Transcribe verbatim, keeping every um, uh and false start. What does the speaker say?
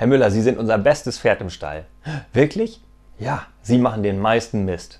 Herr Müller, Sie sind unser bestes Pferd im Stall. Wirklich? Ja, Sie machen den meisten Mist.